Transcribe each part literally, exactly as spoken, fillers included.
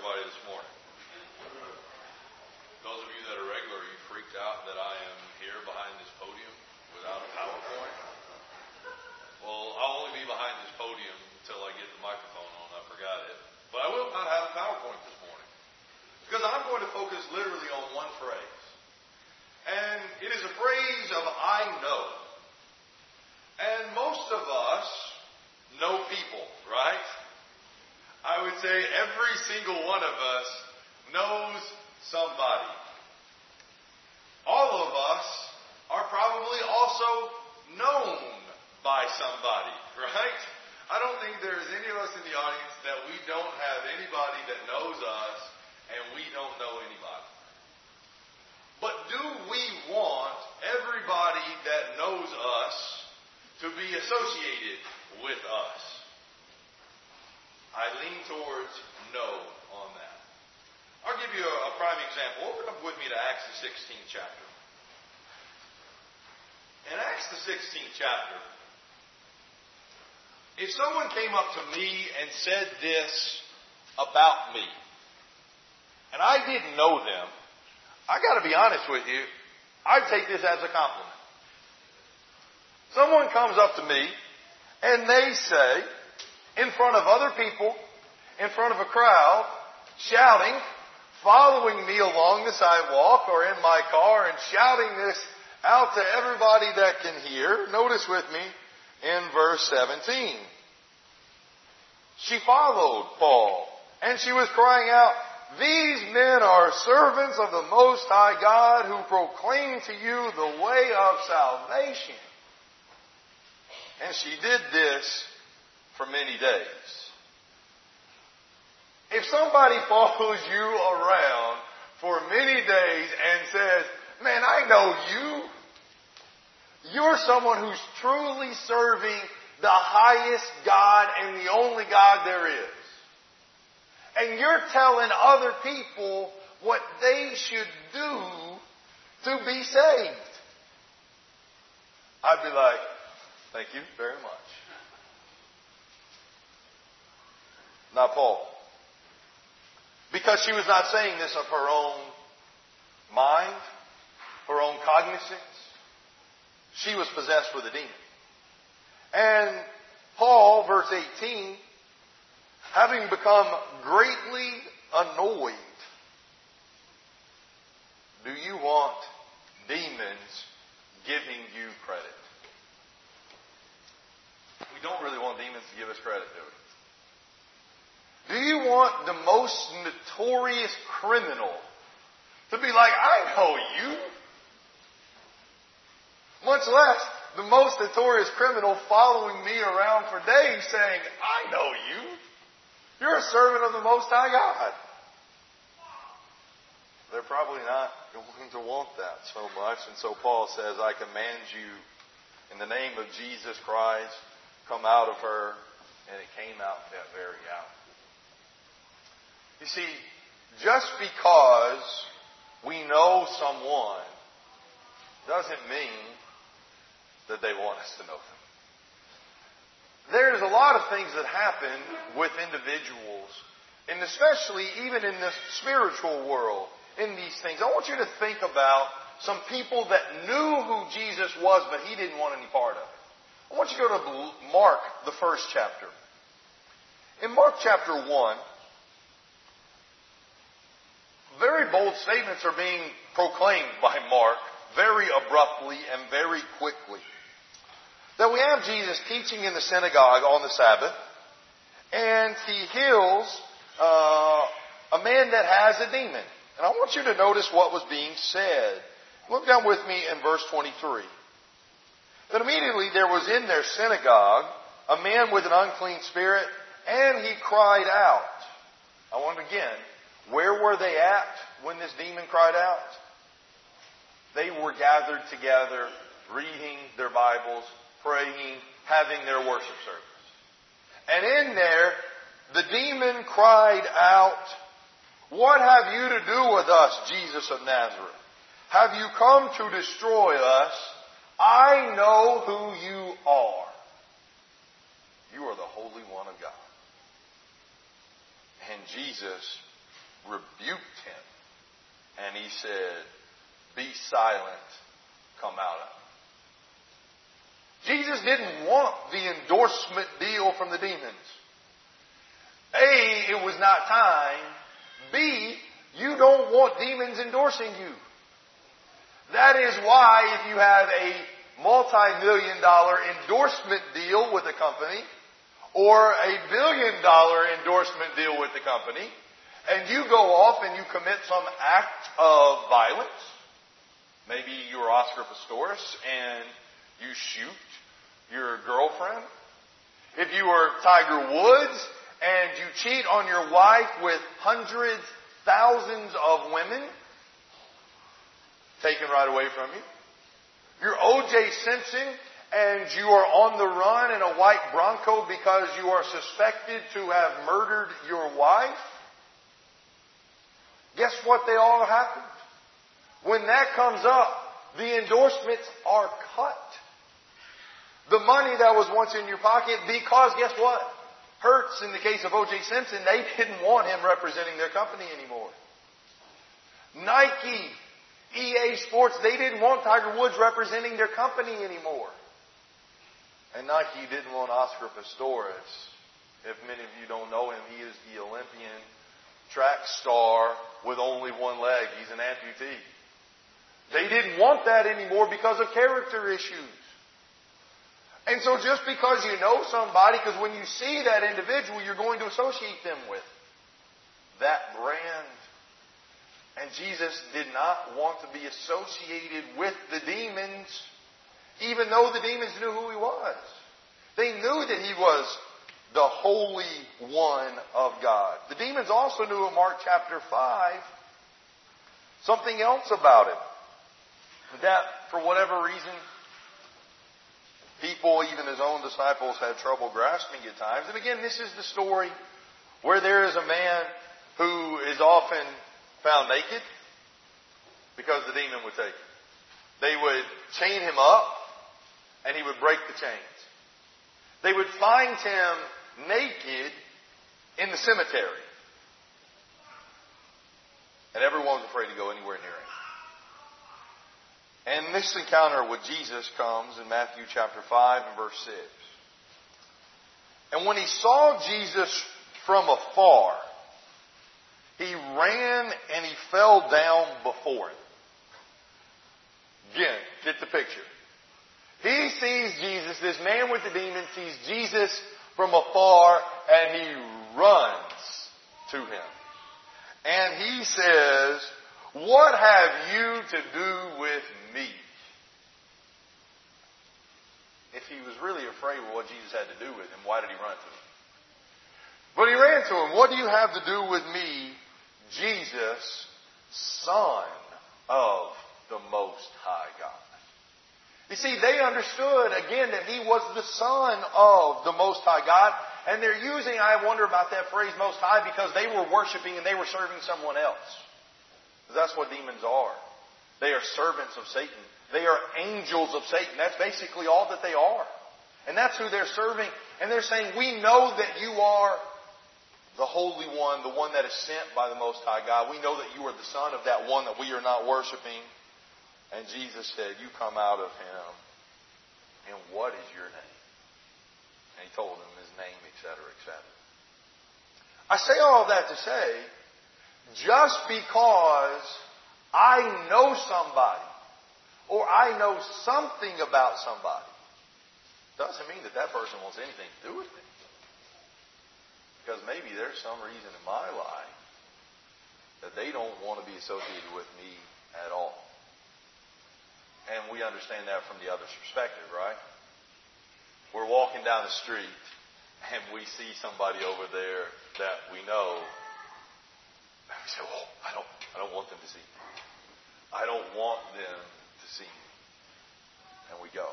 everybody this morning. Those of you that are regular, you freaked out that I am here behind this podium without a PowerPoint? Well, I'll only be behind this podium until I get the microphone on. I forgot it. But I will not have a PowerPoint this morning, because I'm going to focus literally on one phrase. And it is a phrase of "I know." And most of us know people, right? I would say every single one of us knows somebody. All of us are probably also known by somebody, right? I don't think there's any of us in the audience that we don't have anybody that knows us and we don't know anybody. But do we want everybody that knows us to be associated with us? I lean towards no on that. I'll give you a, a prime example. Open up with me to Acts the sixteenth chapter. In Acts the sixteenth chapter, if someone came up to me and said this about me, and I didn't know them, I got to be honest with you, I'd take this as a compliment. Someone comes up to me and they say, in front of other people, in front of a crowd, shouting, following me along the sidewalk or in my car and shouting this out to everybody that can hear. Notice with me in verse seventeen. She followed Paul and she was crying out, "These men are servants of the Most High God who proclaim to you the way of salvation." And she did this for many days. If somebody follows you around for many days and says, "Man, I know you," you're someone who's truly serving the highest God and the only God there is. And you're telling other people what they should do to be saved. I'd be like, "Thank you very much." Not Paul. Because she was not saying this of her own mind, her own cognizance. She was possessed with a demon. And Paul, verse eighteen, having become greatly annoyed, "Do you want demons giving you credit?" We don't really want demons to give us credit, do we? Do you want the most notorious criminal to be like, "I know you"? Much less the most notorious criminal following me around for days saying, "I know you. You're a servant of the Most High God." They're probably not going to want that so much. And so Paul says, "I command you in the name of Jesus Christ, come out of her." And it came out that very hour. You see, just because we know someone doesn't mean that they want us to know them. There's a lot of things that happen with individuals, and especially even in the spiritual world, in these things. I want you to think about some people that knew who Jesus was, but he didn't want any part of it. I want you to go to Mark, the first chapter. In Mark chapter one, very bold statements are being proclaimed by Mark very abruptly and very quickly. That we have Jesus teaching in the synagogue on the Sabbath, and he heals uh, a man that has a demon. And I want you to notice what was being said. Look down with me in verse twenty-three. "Then immediately there was in their synagogue a man with an unclean spirit, and he cried out." I want to again... Where were they at when this demon cried out? They were gathered together, reading their Bibles, praying, having their worship service. And in there, the demon cried out, "What have you to do with us, Jesus of Nazareth? Have you come to destroy us? I know who you are. You are the Holy One of God." And Jesus rebuked him. And he said, "Be silent, come out of him." Jesus didn't want the endorsement deal from the demons. A, it was not time. B, you don't want demons endorsing you. That is why if you have a multi-million dollar endorsement deal with a company or a billion dollar endorsement deal with the company, and you go off and you commit some act of violence, maybe you're Oscar Pistorius and you shoot your girlfriend. If you were Tiger Woods and you cheat on your wife with hundreds, thousands of women taken right away from you. You're O J. Simpson and you are on the run in a white Bronco because you are suspected to have murdered your wife. Guess what? They all happened. When that comes up, the endorsements are cut. The money that was once in your pocket, because guess what? Hertz, in the case of O J. Simpson, they didn't want him representing their company anymore. Nike, E A Sports, they didn't want Tiger Woods representing their company anymore. And Nike didn't want Oscar Pistorius. If many of you don't know him, he is the Olympian track star with only one leg. He's an amputee. They didn't want that anymore because of character issues. And so just because you know somebody, because when you see that individual, you're going to associate them with that brand. And Jesus did not want to be associated with the demons, even though the demons knew who he was. They knew that he was the Holy One of God. The demons also knew in Mark chapter five something else about him. That, for whatever reason, people, even his own disciples, had trouble grasping at times. And again, this is the story where there is a man who is often found naked because the demon would take him. They would chain him up and he would break the chains. They would find him naked in the cemetery. And everyone was afraid to go anywhere near him. And this encounter with Jesus comes in Matthew chapter five and verse six. And when he saw Jesus from afar, he ran and he fell down before him. Again, get the picture. He sees Jesus, this man with the demon sees Jesus from afar, and he runs to him. And he says, "What have you to do with me?" If he was really afraid of what Jesus had to do with him, why did he run to him? But he ran to him. "What do you have to do with me, Jesus, Son of the Most High God?" You see, they understood, again, that he was the Son of the Most High God. And they're using, I wonder about that phrase, Most High, because they were worshiping and they were serving someone else. That's what demons are. They are servants of Satan. They are angels of Satan. That's basically all that they are. And that's who they're serving. And they're saying, "We know that you are the Holy One, the one that is sent by the Most High God. We know that you are the Son of that one that we are not worshiping." And Jesus said, "You come out of him. And what is your name?" And he told him his name, et cetera, et cetera. I say all that to say, just because I know somebody or I know something about somebody doesn't mean that that person wants anything to do with me. Because maybe there's some reason in my life that they don't want to be associated with me at all. And we understand that from the other's perspective, right? We're walking down the street and we see somebody over there that we know. And we say, "Well, I don't, I don't want them to see me. I don't want them to see me." And we go.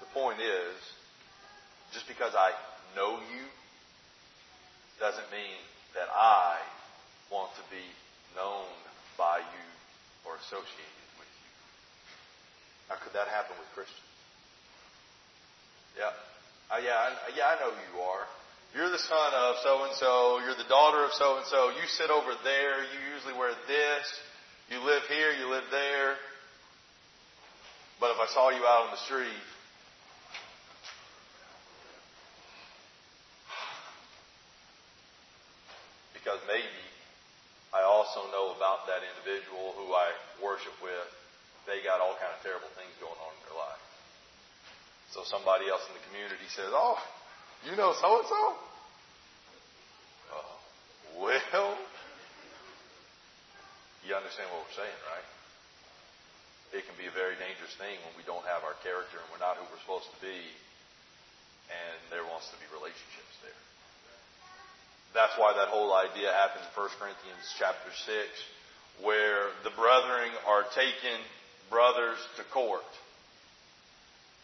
The point is, just because I know you doesn't mean that I want to be known by you or associated with you. Now, could that happen with Christians? Yeah, uh, yeah, I, yeah. I know who you are. you're the son of so-and-so, you're the daughter of so-and-so, you sit over there, you usually wear this, you live here, you live there. But if I saw you out on the street, because maybe I also know about that individual who I worship with, they got all kind of terrible things going on in their life. So somebody else in the community says, oh, you know so-and-so? Uh, well, you understand what we're saying, right? It can be a very dangerous thing when we don't have our character and we're not who we're supposed to be, and there wants to be relationships there. That's why that whole idea happens in First Corinthians chapter six, where the brethren are taking brothers to court.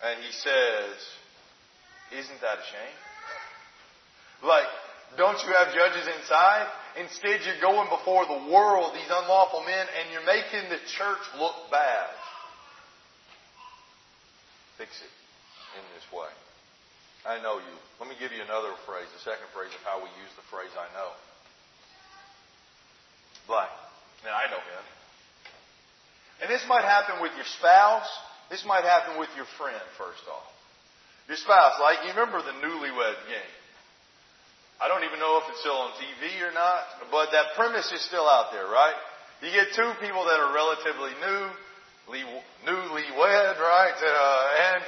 And he says, isn't that a shame? Like, don't you have judges inside? Instead, you're going before the world, these unlawful men, and you're making the church look bad. Fix it in this way. I know you. Let me give you another phrase, the second phrase of how we use the phrase I know. Like, and I know him. And this might happen with your spouse. This might happen with your friend, first off. Your spouse, like, you remember the Newlywed Game? I don't even know if it's still on T V or not, but that premise is still out there, right? You get two people that are relatively new, newlywed, right? Uh, and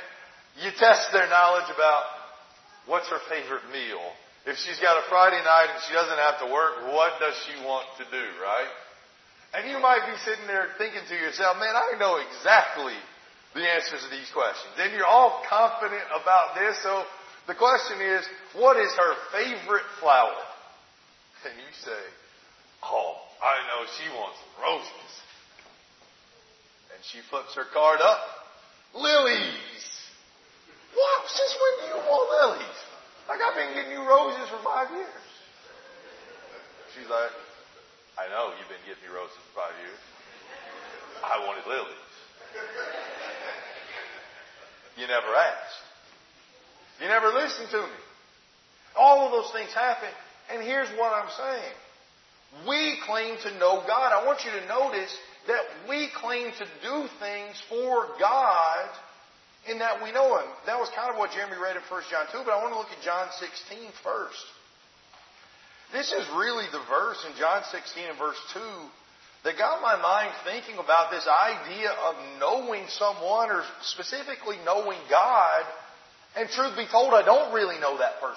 you test their knowledge about what's her favorite meal? If she's got a Friday night and she doesn't have to work, what does she want to do, right? And you might be sitting there thinking to yourself, man, I know exactly the answers to these questions. And you're all confident about this. So the question is, what is her favorite flower? And you say, oh, I know she wants roses. And she flips her card up. Lilies. What? Since when do you want lilies? Like, I've been getting you roses for five years. She's like, I know you've been getting me roses for five years. I wanted lilies. You never asked. You never listened to me. All of those things happen. And here's what I'm saying. We claim to know God. I want you to notice that we claim to do things for God in that we know Him. That was kind of what Jeremy read in First John two, but I want to look at John sixteen first. This is really the verse in John sixteen and verse two that got my mind thinking about this idea of knowing someone, or specifically knowing God, and truth be told, I don't really know that person.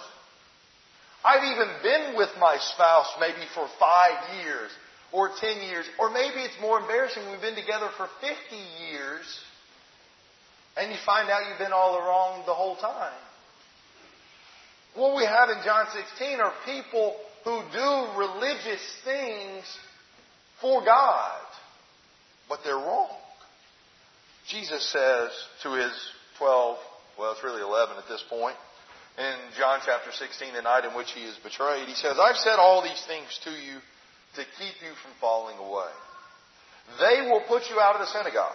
I've even been with my spouse maybe for five years, or ten years, or maybe it's more embarrassing, we've been together for fifty years, and you find out you've been all wrong the whole time. What we have in John sixteen are people who do religious things for God, but they're wrong. Jesus says to his twelve, well, it's really eleven at this point, in John chapter sixteen, the night in which he is betrayed, he says, I've said all these things to you to keep you from falling away. They will put you out of the synagogues.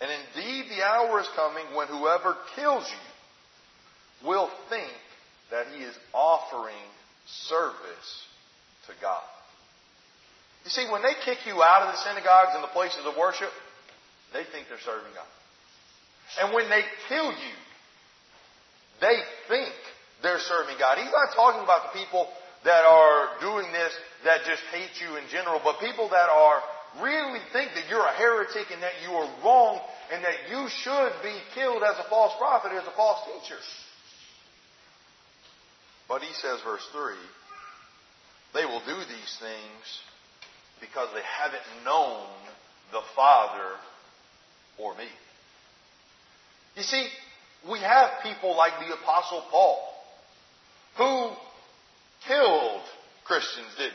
And indeed, the hour is coming when whoever kills you will think that he is offering service to God. You see, when they kick you out of the synagogues and the places of worship, they think they're serving God. And when they kill you, they think they're serving God. He's not talking about the people that are doing this that just hate you in general, but people that are really think that you're a heretic and that you are wrong and that you should be killed as a false prophet, as a false teacher. But he says, verse three, they will do these things because they haven't known the Father or me. You see, we have people like the Apostle Paul who killed Christians, didn't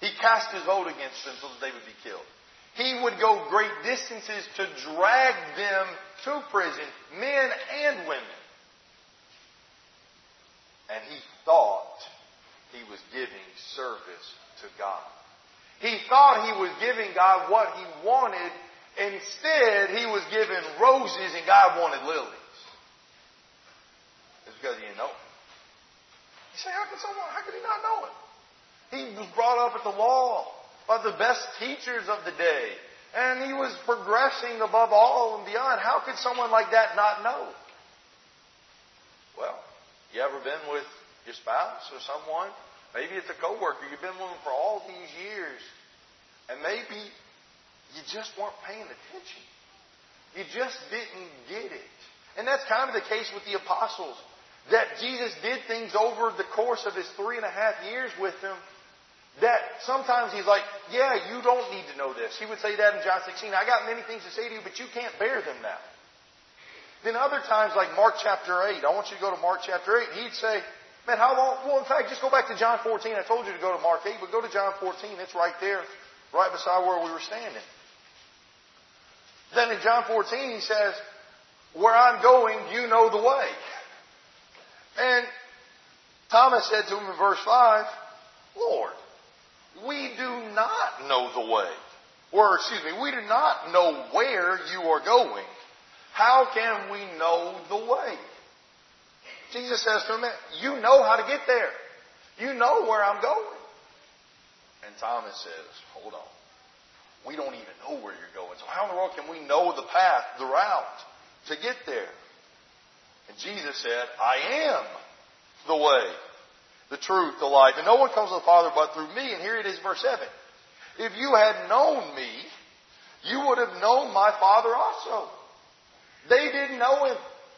he? He cast his vote against them so that they would be killed. He would go great distances to drag them to prison, men and women. And he thought he was giving service to God. He thought he was giving God what he wanted. Instead, he was giving roses and God wanted lilies. It's because he didn't know. You say, how can someone, how could he not know it? He was brought up at the wall by the best teachers of the day. And he was progressing above all and beyond. How could someone like that not know? Well, you ever been with your spouse or someone? Maybe it's a coworker. You've been with them for all these years. And maybe you just weren't paying attention. You just didn't get it. And that's kind of the case with the apostles. That Jesus did things over the course of his three and a half years with them. That sometimes he's like, yeah, you don't need to know this. He would say that in John sixteen. I got many things to say to you, but you can't bear them now. Then other times, like Mark chapter eight. I want you to go to Mark chapter eight. He'd say, man, how long? Well, in fact, just go back to John fourteen. I told you to go to Mark eight, but go to John fourteen. It's right there, right beside where we were standing. Then in John fourteen, he says, where I'm going, you know the way. And Thomas said to him in verse five, Lord, we do not know the way. Or, excuse me, we do not know where you are going. How can we know the way? Jesus says to him, you know how to get there. You know where I'm going. And Thomas says, hold on. We don't even know where you're going. So how in the world can we know the path, the route to get there? And Jesus said, I am the way, the truth, the life. And no one comes to the Father but through me. And here it is, verse seven. If you had known me, you would have known my Father also. They didn't know him.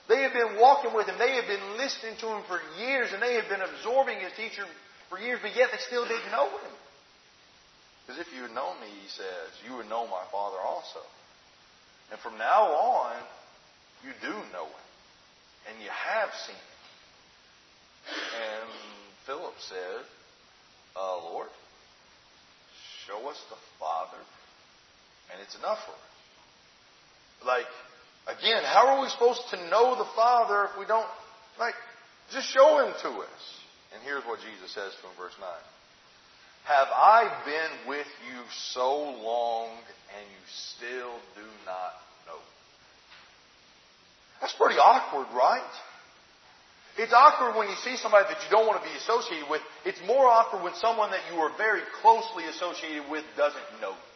They had been walking with him. They had been listening to him for years. And they had been absorbing his teaching for years. But yet they still didn't know him. Because if you had known me, he says, you would know my Father also. And from now on, you do know him. And you have seen it. And Philip said, uh, Lord, show us the Father, and it's enough for us. Like, again, how are we supposed to know the Father if we don't, like, just show him to us? And here's what Jesus says from verse nine. Have I been with you so long, and you still do not know? That's pretty awkward, right? It's awkward when you see somebody that you don't want to be associated with. It's more awkward when someone that you are very closely associated with doesn't know you.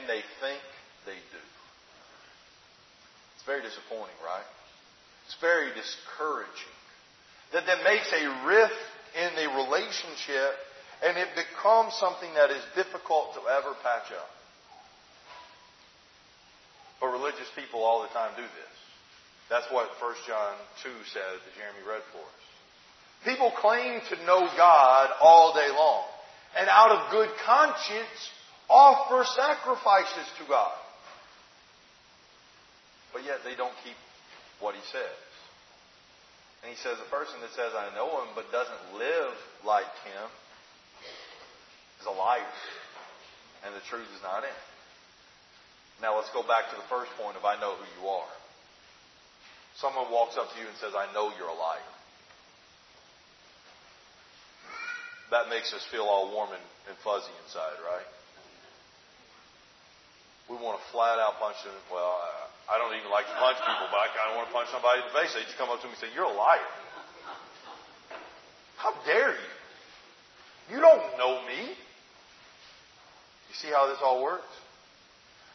And they think they do. It's very disappointing, right? It's very discouraging. That that makes a rift in the relationship, and it becomes something that is difficult to ever patch up. But religious people all the time do this. That's what First John two says that Jeremy read for us. People claim to know God all day long, and out of good conscience offer sacrifices to God. But yet they don't keep what he says. And he says, the person that says, I know him, but doesn't live like him is a liar. And the truth is not in him. Now let's go back to the first point of I know who you are. Someone walks up to you and says, I know you're a liar. That makes us feel all warm and, and fuzzy inside, right? We want to flat out punch them. Well, I, I don't even like to punch people, but I kind of want to punch somebody in the face. They just come up to me and say, you're a liar. How dare you? You don't know me. You see how this all works?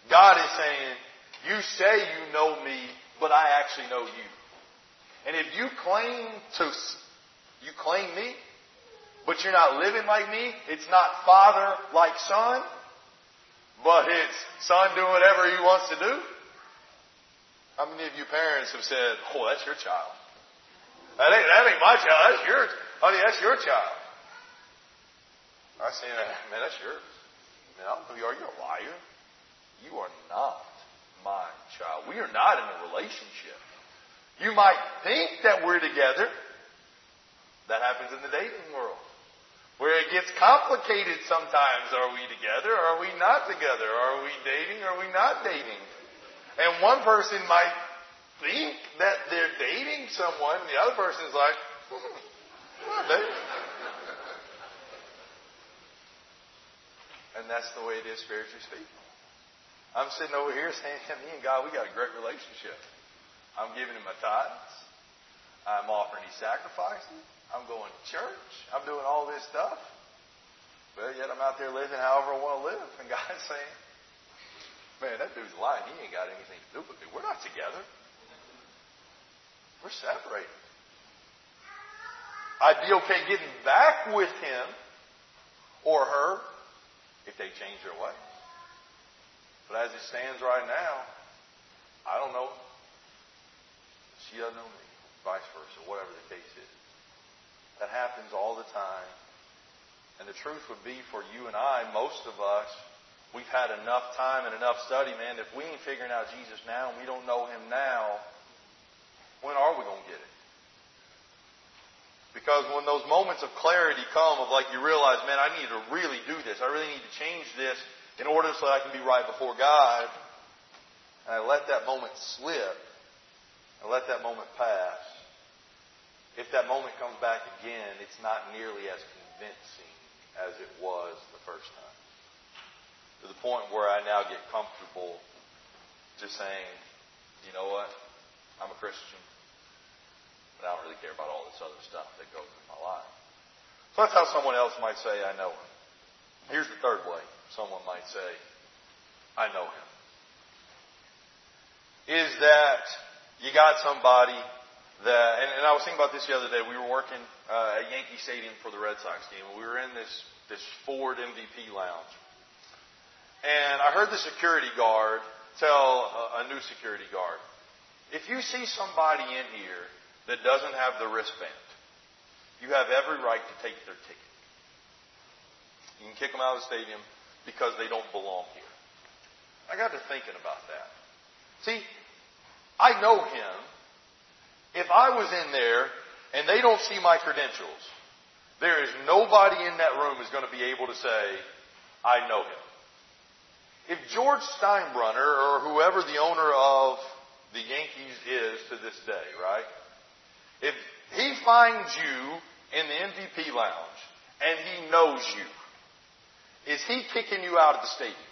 God is saying, you say you know me, but I actually know you. And if you claim to, you claim me, but you're not living like me, it's not father like son, but it's son doing whatever he wants to do. How many of you parents have said, oh, that's your child. That ain't, that ain't my child, that's yours. Honey, that's your child. I say, man, that's yours. Man, I don't know who you are, you're a liar. You are not my child. We are not in a relationship. You might think that we're together. That happens in the dating world, where it gets complicated sometimes. Are we together? Are we not together? Are we dating? Are we not dating? And one person might think that they're dating someone. The other person is like, hmm, not dating. And that's the way it is spiritually speaking. I'm sitting over here saying, me and God, we got a great relationship. I'm giving him my tithes. I'm offering these sacrifices. I'm going to church. I'm doing all this stuff. But yet I'm out there living however I want to live. And God's saying, man, that dude's lying. He ain't got anything to do with me. We're not together. We're separated. I'd be okay getting back with him or her if they change their way. But as it stands right now, I don't know. She doesn't know me. Vice versa, whatever the case is. That happens all the time. And the truth would be for you and I, most of us, we've had enough time and enough study, man. If we ain't figuring out Jesus now and we don't know him now, when are we going to get it? Because when those moments of clarity come, of like you realize, man, I need to really do this. I really need to change this in order so that I can be right before God. And I let that moment slip. I let that moment pass. If that moment comes back again, it's not nearly as convincing as it was the first time. To the point where I now get comfortable just saying, you know what, I'm a Christian, but I don't really care about all this other stuff that goes with my life. So that's how someone else might say, I know him. Here's the third way someone might say, I know him. Is that you got somebody that, and, and I was thinking about this the other day. We were working uh, at Yankee Stadium for the Red Sox game, and we were in this, this Ford M V P lounge. And I heard the security guard tell a, a new security guard, if you see somebody in here that doesn't have the wristband, you have every right to take their ticket. You can kick them out of the stadium because they don't belong here. I got to thinking about that. See, I know him. If I was in there and they don't see my credentials, there is nobody in that room is going to be able to say, I know him. If George Steinbrenner or whoever the owner of the Yankees is to this day, right? If he finds you in the M V P lounge and he knows you, is he kicking you out of the stadium?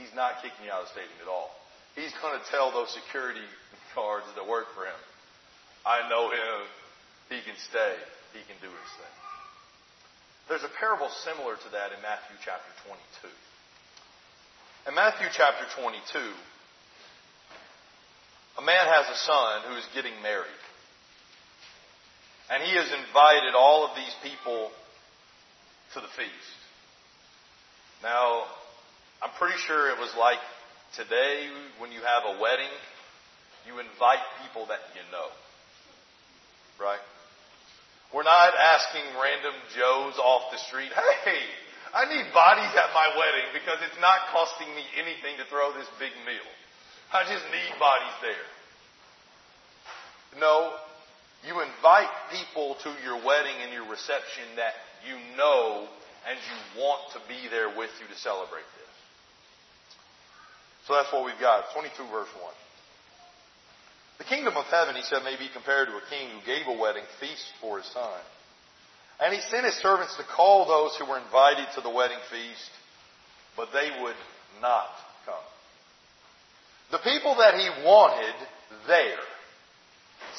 He's not kicking you out of the stadium at all. He's going to tell those security guards that work for him, I know him. He can stay. He can do his thing. There's a parable similar to that in Matthew chapter twenty-two. In Matthew chapter twenty-two, a man has a son who is getting married. And he has invited all of these people to the feast. Now, I'm pretty sure it was like today when you have a wedding, you invite people that you know. Right? We're not asking random Joes off the street, hey, I need bodies at my wedding because it's not costing me anything to throw this big meal. I just need bodies there. No, you invite people to your wedding and your reception that you know and you want to be there with you to celebrate this. So that's what we've got. twenty-two verse one. The kingdom of heaven, he said, may be compared to a king who gave a wedding feast for his son. And he sent his servants to call those who were invited to the wedding feast, but they would not come. The people that he wanted there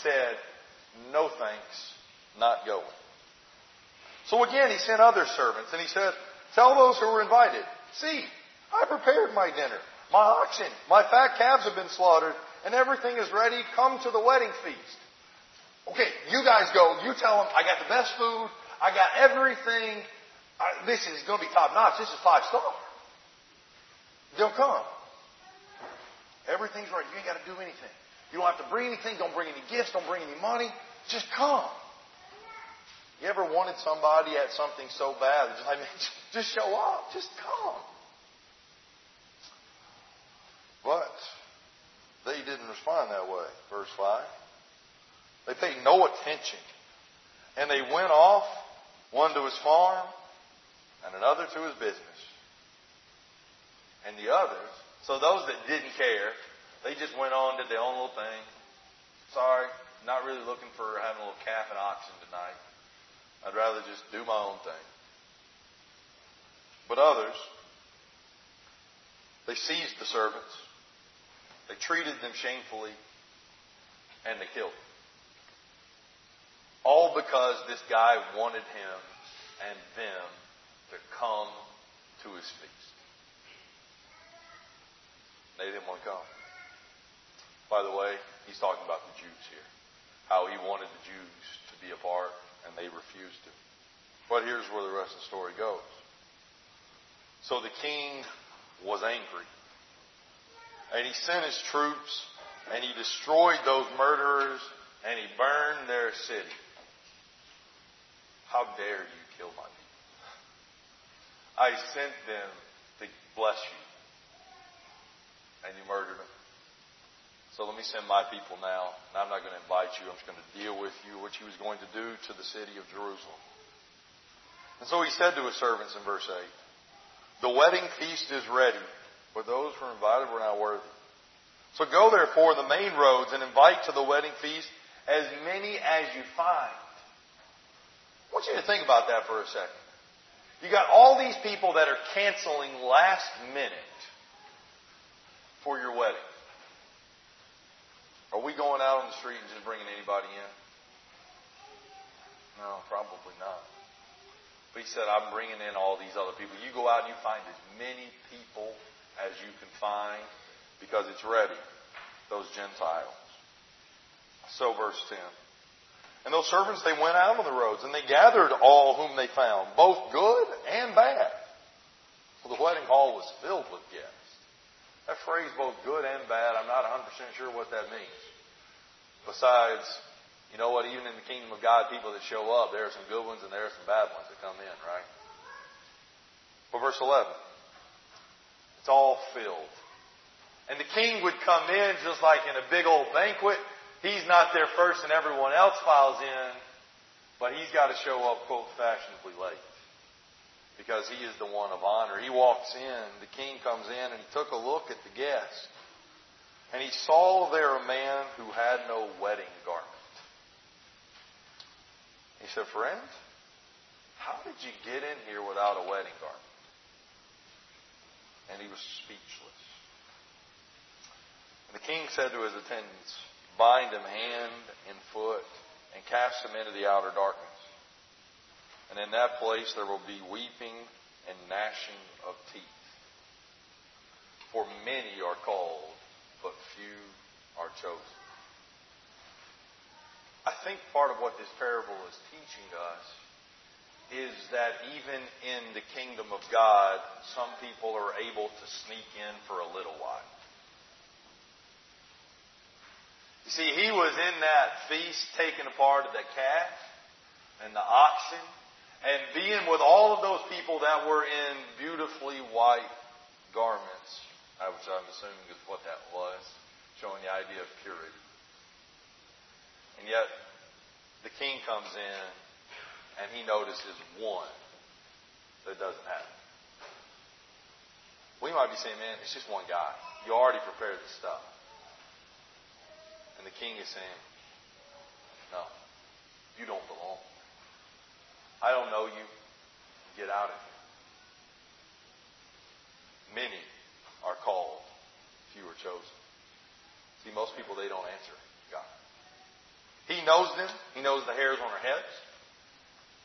said, no thanks, not going. So again, he sent other servants, and he said, tell those who were invited, see, I prepared my dinner, my oxen, my fat calves have been slaughtered, and everything is ready. Come to the wedding feast. Okay, you guys go. You tell them, I got the best food. I got everything. I, this is going to be top notch. This is five star. They'll come. Everything's right. You ain't got to do anything. You don't have to bring anything. Don't bring any gifts. Don't bring any money. Just come. You ever wanted somebody at something so bad? I mean, just show up. Just come. But they didn't respond that way. Verse five. They paid no attention. And they went off, one to his farm and another to his business. And the others, so those that didn't care, they just went on, did their own little thing. Sorry, not really looking for having a little calf and oxen tonight. I'd rather just do my own thing. But others, they seized the servants. They treated them shamefully. And they killed them. All because this guy wanted him and them to come to his feast. They didn't want to come. By the way, he's talking about the Jews here. How he wanted the Jews to be a part and they refused to. But here's where the rest of the story goes. So the king was angry. And he sent his troops and he destroyed those murderers and he burned their city. How dare you kill my people? I sent them to bless you. And you murdered them. So let me send my people now. And I'm not going to invite you. I'm just going to deal with you, which he was going to do to the city of Jerusalem. And so he said to his servants in verse eight, the wedding feast is ready, but those who were invited were not worthy. So go therefore the main roads and invite to the wedding feast as many as you find. I want you to think about that for a second. You got all these people that are canceling last minute for your wedding. Are we going out on the street and just bringing anybody in? No, probably not. But he said, I'm bringing in all these other people. You go out and you find as many people as you can find because it's ready, those Gentiles. So verse ten. And those servants, they went out on the roads and they gathered all whom they found, both good and bad. So the wedding hall was filled with guests. That phrase, both good and bad, I'm not one hundred percent sure what that means. Besides, you know what, even in the kingdom of God, people that show up, there are some good ones and there are some bad ones that come in, right? But verse eleven, it's all filled. And the king would come in just like in a big old banquet. He's not there first and everyone else files in, but he's got to show up, quote, fashionably late. Because he is the one of honor. He walks in. The king comes in and he took a look at the guests. And he saw there a man who had no wedding garment. He said, friend, how did you get in here without a wedding garment? And he was speechless. And the king said to his attendants, bind him hand and foot and cast him into the outer darkness. And in that place there will be weeping and gnashing of teeth. For many are called, but few are chosen. I think part of what this parable is teaching us is that even in the kingdom of God, some people are able to sneak in for a little while. You see, he was in that feast taking apart of the calf and the oxen, and being with all of those people that were in beautifully white garments, which I'm assuming is what that was, showing the idea of purity. And yet, the king comes in, and he notices one that doesn't have it. We might be saying, man, it's just one guy. You already prepared the stuff. And the king is saying, no, you don't belong. I don't know you. Get out of here. Many are called. Few are chosen. See, most people, they don't answer God. He knows them. He knows the hairs on their heads.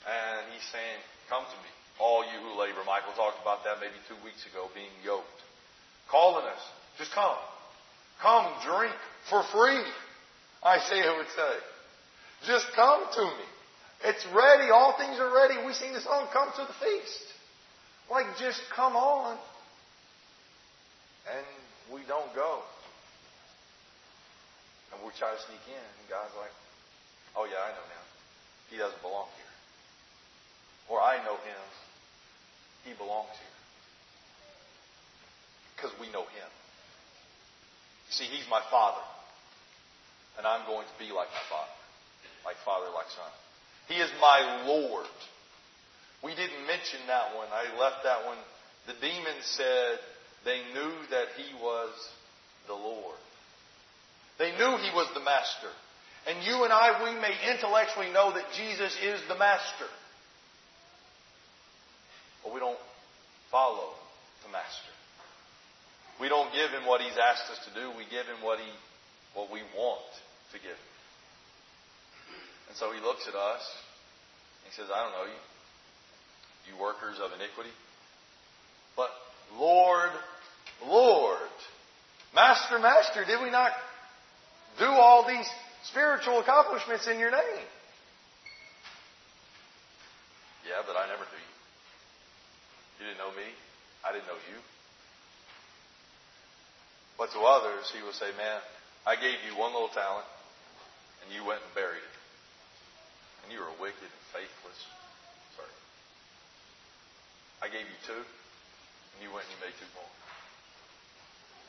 And he's saying, come to me, all you who labor. Michael talked about that maybe two weeks ago, being yoked. Calling us. Just come. Come drink for free. Isaiah would say. Just come to me. It's ready. All things are ready. We sing the song, come to the feast. Like, just come on. And we don't go. And we try to sneak in. And God's like, oh yeah, I know now. He doesn't belong here. Or I know him. He belongs here. Because we know him. See, he's my father. And I'm going to be like my father. Like father, like son. He is my Lord. We didn't mention that one. I left that one. The demon said they knew that he was the Lord. They knew he was the master. And you and I, we may intellectually know that Jesus is the master. But we don't follow the master. We don't give him what he's asked us to do. We give him what he, what we want to give him. And so he looks at us and he says, I don't know you, you workers of iniquity. But Lord, Lord, Master, Master, did we not do all these spiritual accomplishments in your name? Yeah, but I never knew you. You didn't know me. I didn't know you. But to others, he will say, man, I gave you one little talent, and you went and buried it. And you were a wicked and faithless servant. I gave you two, and you went and you made two more.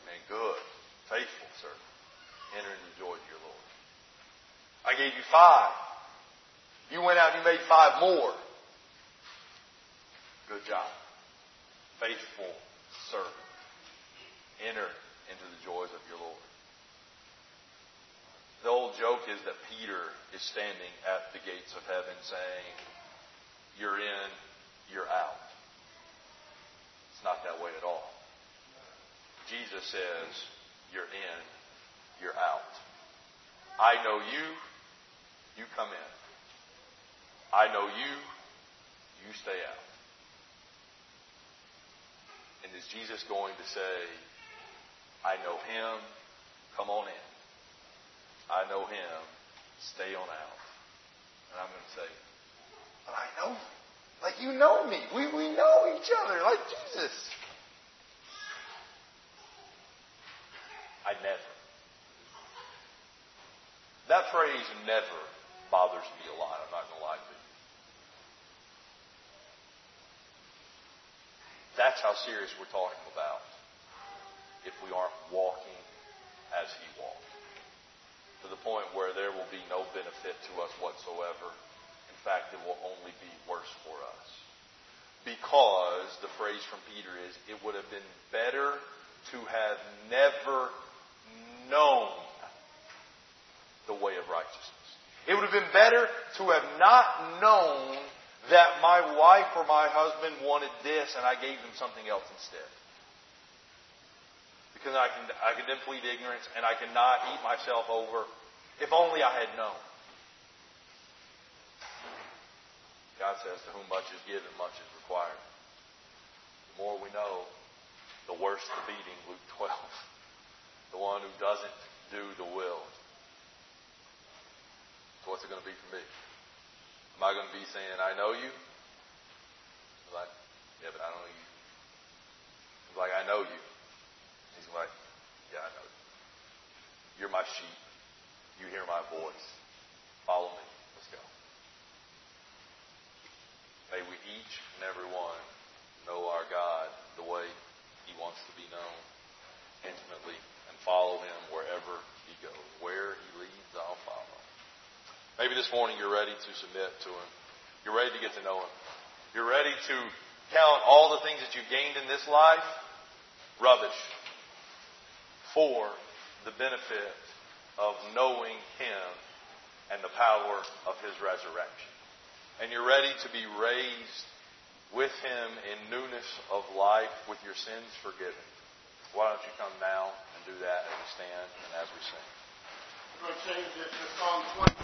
Man, good, faithful servant. Enter into the joy of your Lord. I gave you five. You went out and you made five more. Good job. Faithful servant. Enter into the joys of your Lord. The old joke is that Peter is standing at the gates of heaven saying, you're in, you're out. It's not that way at all. Jesus says, you're in, you're out. I know you, you come in. I know you, you stay out. And is Jesus going to say, I know him, come on in. I know him, stay on out. And I'm going to say, but I know you. Like you know me. We, we know each other like Jesus. I never. That phrase never bothers me a lot. I'm not going to lie to you. That's how serious we're talking about if we aren't walking as he walked. To the point where there will be no benefit to us whatsoever. In fact, it will only be worse for us. Because the phrase from Peter is, it would have been better to have never known the way of righteousness. It would have been better to have not known that my wife or my husband wanted this and I gave them something else instead. Because I can, I can then plead ignorance and I cannot eat myself over. If only I had known. God says, to whom much is given, much is required. The more we know, the worse the beating, Luke twelve. The one who doesn't do the will. So what's it going to be for me? Am I going to be saying, I know you? He's like, yeah, but I don't know you. He's like, I know you. He's like, yeah, I know you. You're my sheep. You hear my voice. Follow me. Let's go. May we each and every one know our God the way he wants to be known intimately and follow him wherever he goes. Where he leads, I'll follow. Maybe this morning you're ready to submit to him. You're ready to get to know him. You're ready to count all the things that you've gained in this life, rubbish, for the benefit of knowing him and the power of his resurrection. And you're ready to be raised with him in newness of life with your sins forgiven. Why don't you come now and do that as we stand and as we sing. I'm going to change this to Psalm twenty.